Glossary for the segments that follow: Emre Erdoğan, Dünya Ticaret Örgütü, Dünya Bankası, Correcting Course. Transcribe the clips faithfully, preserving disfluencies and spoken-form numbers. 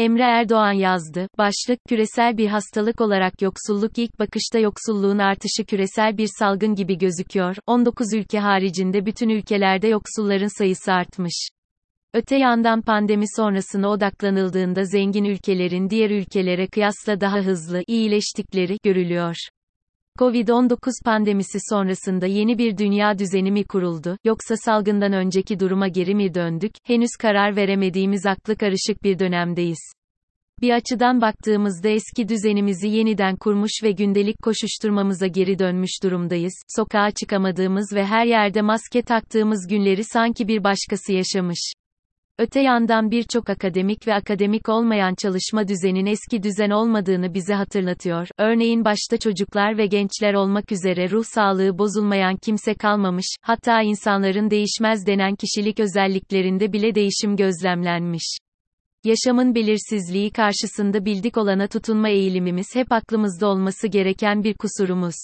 Emre Erdoğan yazdı. Başlık, küresel bir hastalık olarak yoksulluk. İlk bakışta yoksulluğun artışı küresel bir salgın gibi gözüküyor. on dokuz ülke haricinde bütün ülkelerde yoksulların sayısı artmış. Öte yandan pandemi sonrasına odaklanıldığında zengin ülkelerin diğer ülkelere kıyasla daha hızlı iyileştikleri görülüyor. kovid on dokuz pandemisi sonrasında yeni bir dünya düzeni mi kuruldu, yoksa salgından önceki duruma geri mi döndük? Henüz karar veremediğimiz aklı karışık bir dönemdeyiz. Bir açıdan baktığımızda eski düzenimizi yeniden kurmuş ve gündelik koşuşturmamıza geri dönmüş durumdayız. Sokağa çıkamadığımız ve her yerde maske taktığımız günleri sanki bir başkası yaşamış. Öte yandan birçok akademik ve akademik olmayan çalışma düzenin eski düzen olmadığını bize hatırlatıyor. Örneğin başta çocuklar ve gençler olmak üzere ruh sağlığı bozulmayan kimse kalmamış, hatta insanların değişmez denen kişilik özelliklerinde bile değişim gözlemlenmiş. Yaşamın belirsizliği karşısında bildik olana tutunma eğilimimiz hep aklımızda olması gereken bir kusurumuz.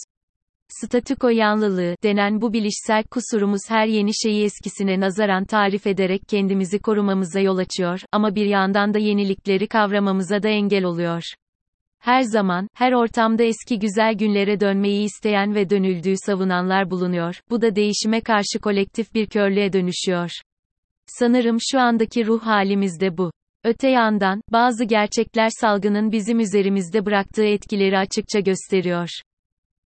Statüko yanlılığı denen bu bilişsel kusurumuz her yeni şeyi eskisine nazaran tarif ederek kendimizi korumamıza yol açıyor, ama bir yandan da yenilikleri kavramamıza da engel oluyor. Her zaman, her ortamda eski güzel günlere dönmeyi isteyen ve dönüldüğü savunanlar bulunuyor, bu da değişime karşı kolektif bir körlüğe dönüşüyor. Sanırım şu andaki ruh halimiz de bu. Öte yandan, bazı gerçekler salgının bizim üzerimizde bıraktığı etkileri açıkça gösteriyor.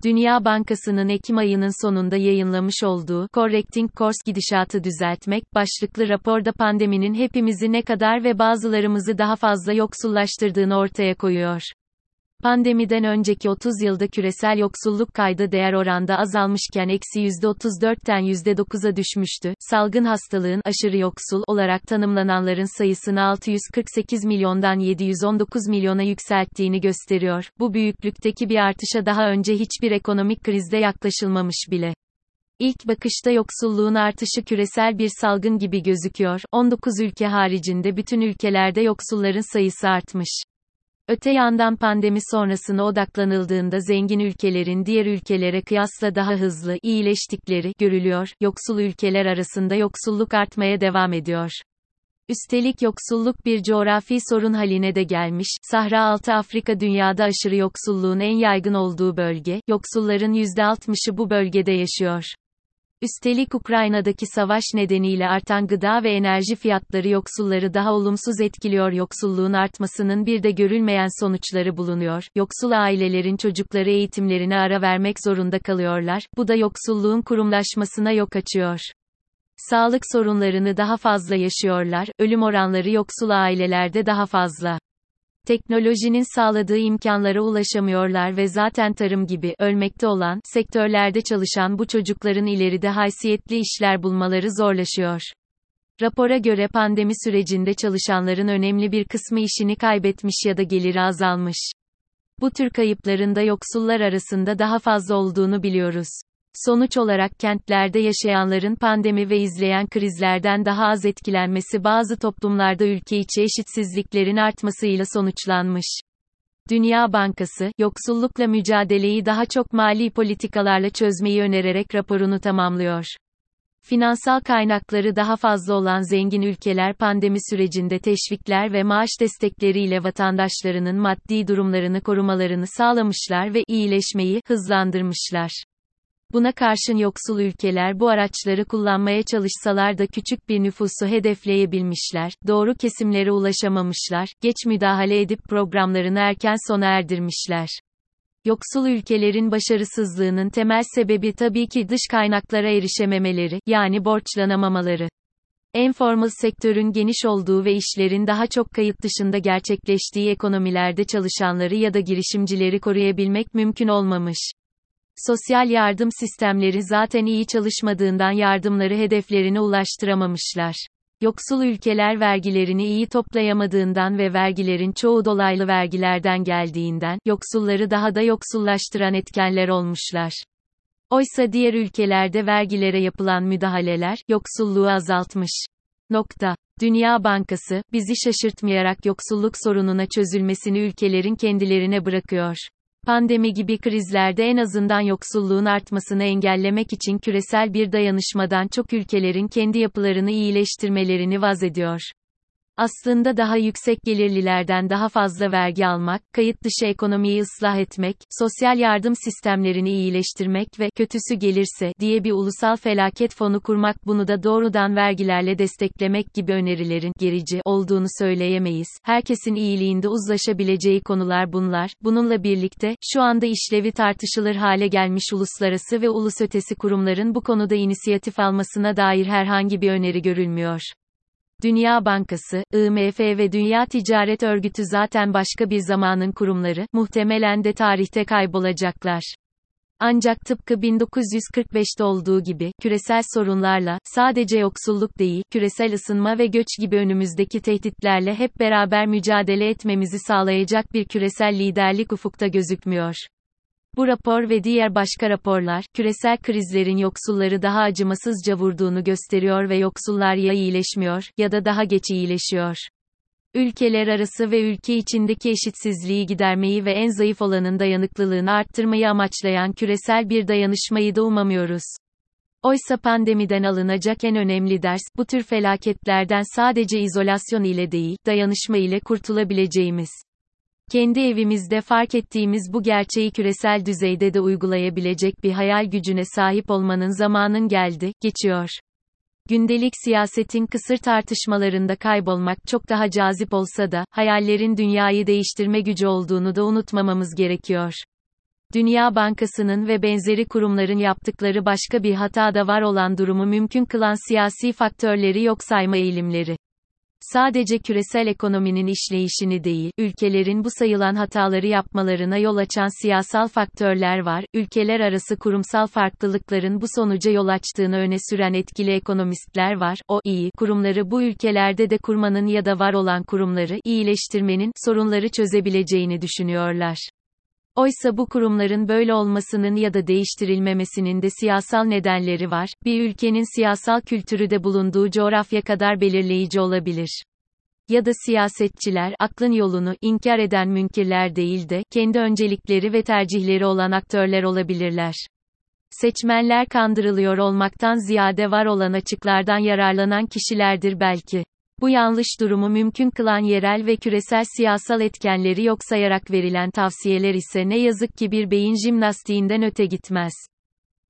Dünya Bankası'nın Ekim ayının sonunda yayınlamış olduğu Correcting Course gidişatı düzeltmek başlıklı raporda pandeminin hepimizi ne kadar ve bazılarımızı daha fazla yoksullaştırdığını ortaya koyuyor. Pandemiden önceki otuz yılda küresel yoksulluk kayda değer oranda azalmışken eksi yüzde otuz dörtten yüzde dokuza düşmüştü. Salgın hastalığın aşırı yoksul olarak tanımlananların sayısını altı yüz kırk sekiz milyondan yedi yüz on dokuz milyona yükselttiğini gösteriyor. Bu büyüklükteki bir artışa daha önce hiçbir ekonomik krizde yaklaşılmamış bile. İlk bakışta yoksulluğun artışı küresel bir salgın gibi gözüküyor. on dokuz ülke haricinde bütün ülkelerde yoksulların sayısı artmış. Öte yandan pandemi sonrasına odaklanıldığında zengin ülkelerin diğer ülkelere kıyasla daha hızlı iyileştikleri görülüyor. Yoksul ülkeler arasında yoksulluk artmaya devam ediyor. Üstelik yoksulluk bir coğrafi sorun haline de gelmiş. Sahra altı Afrika dünyada aşırı yoksulluğun en yaygın olduğu bölge. Yoksulların yüzde altmışı bu bölgede yaşıyor. Üstelik Ukrayna'daki savaş nedeniyle artan gıda ve enerji fiyatları yoksulları daha olumsuz etkiliyor. Yoksulluğun artmasının bir de görülmeyen sonuçları bulunuyor. Yoksul ailelerin çocukları eğitimlerine ara vermek zorunda kalıyorlar. Bu da yoksulluğun kurumlaşmasına yol açıyor. Sağlık sorunlarını daha fazla yaşıyorlar. Ölüm oranları yoksul ailelerde daha fazla. Teknolojinin sağladığı imkanlara ulaşamıyorlar ve zaten tarım gibi ölmekte olan sektörlerde çalışan bu çocukların ileride haysiyetli işler bulmaları zorlaşıyor. Rapora göre pandemi sürecinde çalışanların önemli bir kısmı işini kaybetmiş ya da geliri azalmış. Bu tür kayıpların da yoksullar arasında daha fazla olduğunu biliyoruz. Sonuç olarak kentlerde yaşayanların pandemi ve izleyen krizlerden daha az etkilenmesi bazı toplumlarda ülke içi eşitsizliklerin artmasıyla sonuçlanmış. Dünya Bankası, yoksullukla mücadeleyi daha çok mali politikalarla çözmeyi önererek raporunu tamamlıyor. Finansal kaynakları daha fazla olan zengin ülkeler pandemi sürecinde teşvikler ve maaş destekleriyle vatandaşlarının maddi durumlarını korumalarını sağlamışlar ve iyileşmeyi hızlandırmışlar. Buna karşın yoksul ülkeler bu araçları kullanmaya çalışsalar da küçük bir nüfusu hedefleyebilmişler, doğru kesimlere ulaşamamışlar, geç müdahale edip programlarını erken sona erdirmişler. Yoksul ülkelerin başarısızlığının temel sebebi tabii ki dış kaynaklara erişememeleri, yani borçlanamamaları. Informal sektörün geniş olduğu ve işlerin daha çok kayıt dışında gerçekleştiği ekonomilerde çalışanları ya da girişimcileri koruyabilmek mümkün olmamış. Sosyal yardım sistemleri zaten iyi çalışmadığından yardımları hedeflerine ulaştıramamışlar. Yoksul ülkeler vergilerini iyi toplayamadığından ve vergilerin çoğu dolaylı vergilerden geldiğinden, yoksulları daha da yoksullaştıran etkenler olmuşlar. Oysa diğer ülkelerde vergilere yapılan müdahaleler, yoksulluğu azaltmış. Nokta. Dünya Bankası, bizi şaşırtmayarak yoksulluk sorununa çözülmesini ülkelerin kendilerine bırakıyor. Pandemi gibi krizlerde en azından yoksulluğun artmasını engellemek için küresel bir dayanışmadan çok ülkelerin kendi yapılarını iyileştirmelerini vaz ediyor. Aslında daha yüksek gelirlilerden daha fazla vergi almak, kayıt dışı ekonomiyi ıslah etmek, sosyal yardım sistemlerini iyileştirmek ve kötüsü gelirse diye bir ulusal felaket fonu kurmak, bunu da doğrudan vergilerle desteklemek gibi önerilerin gerici olduğunu söyleyemeyiz. Herkesin iyiliğinde uzlaşabileceği konular bunlar. Bununla birlikte, şu anda işlevi tartışılır hale gelmiş uluslararası ve ulusötesi kurumların bu konuda inisiyatif almasına dair herhangi bir öneri görülmüyor. Dünya Bankası, I M F ve Dünya Ticaret Örgütü zaten başka bir zamanın kurumları, muhtemelen de tarihte kaybolacaklar. Ancak tıpkı bin dokuz yüz kırk beşte olduğu gibi, küresel sorunlarla, sadece yoksulluk değil, küresel ısınma ve göç gibi önümüzdeki tehditlerle hep beraber mücadele etmemizi sağlayacak bir küresel liderlik ufukta gözükmüyor. Bu rapor ve diğer başka raporlar, küresel krizlerin yoksulları daha acımasızca vurduğunu gösteriyor ve yoksullar ya iyileşmiyor, ya da daha geç iyileşiyor. Ülkeler arası ve ülke içindeki eşitsizliği gidermeyi ve en zayıf olanın dayanıklılığını arttırmayı amaçlayan küresel bir dayanışmayı da umamıyoruz. Oysa pandemiden alınacak en önemli ders, bu tür felaketlerden sadece izolasyon ile değil, dayanışma ile kurtulabileceğimiz. Kendi evimizde fark ettiğimiz bu gerçeği küresel düzeyde de uygulayabilecek bir hayal gücüne sahip olmanın zamanın geldi, geçiyor. Gündelik siyasetin kısır tartışmalarında kaybolmak çok daha cazip olsa da, hayallerin dünyayı değiştirme gücü olduğunu da unutmamamız gerekiyor. Dünya Bankası'nın ve benzeri kurumların yaptıkları başka bir hata da var olan durumu mümkün kılan siyasi faktörleri yok sayma eğilimleri. Sadece küresel ekonominin işleyişini değil, ülkelerin bu sayılan hataları yapmalarına yol açan siyasal faktörler var. Ülkeler arası kurumsal farklılıkların bu sonuca yol açtığını öne süren etkili ekonomistler var. O iyi kurumları bu ülkelerde de kurmanın ya da var olan kurumları iyileştirmenin sorunları çözebileceğini düşünüyorlar. Oysa bu kurumların böyle olmasının ya da değiştirilmemesinin de siyasal nedenleri var. Bir ülkenin siyasal kültürü de bulunduğu coğrafya kadar belirleyici olabilir. Ya da siyasetçiler, aklın yolunu inkar eden münkirler değil de, kendi öncelikleri ve tercihleri olan aktörler olabilirler. Seçmenler kandırılıyor olmaktan ziyade var olan açıklardan yararlanan kişilerdir belki. Bu yanlış durumu mümkün kılan yerel ve küresel siyasal etkenleri yok sayarak verilen tavsiyeler ise ne yazık ki bir beyin jimnastiğinden öte gitmez.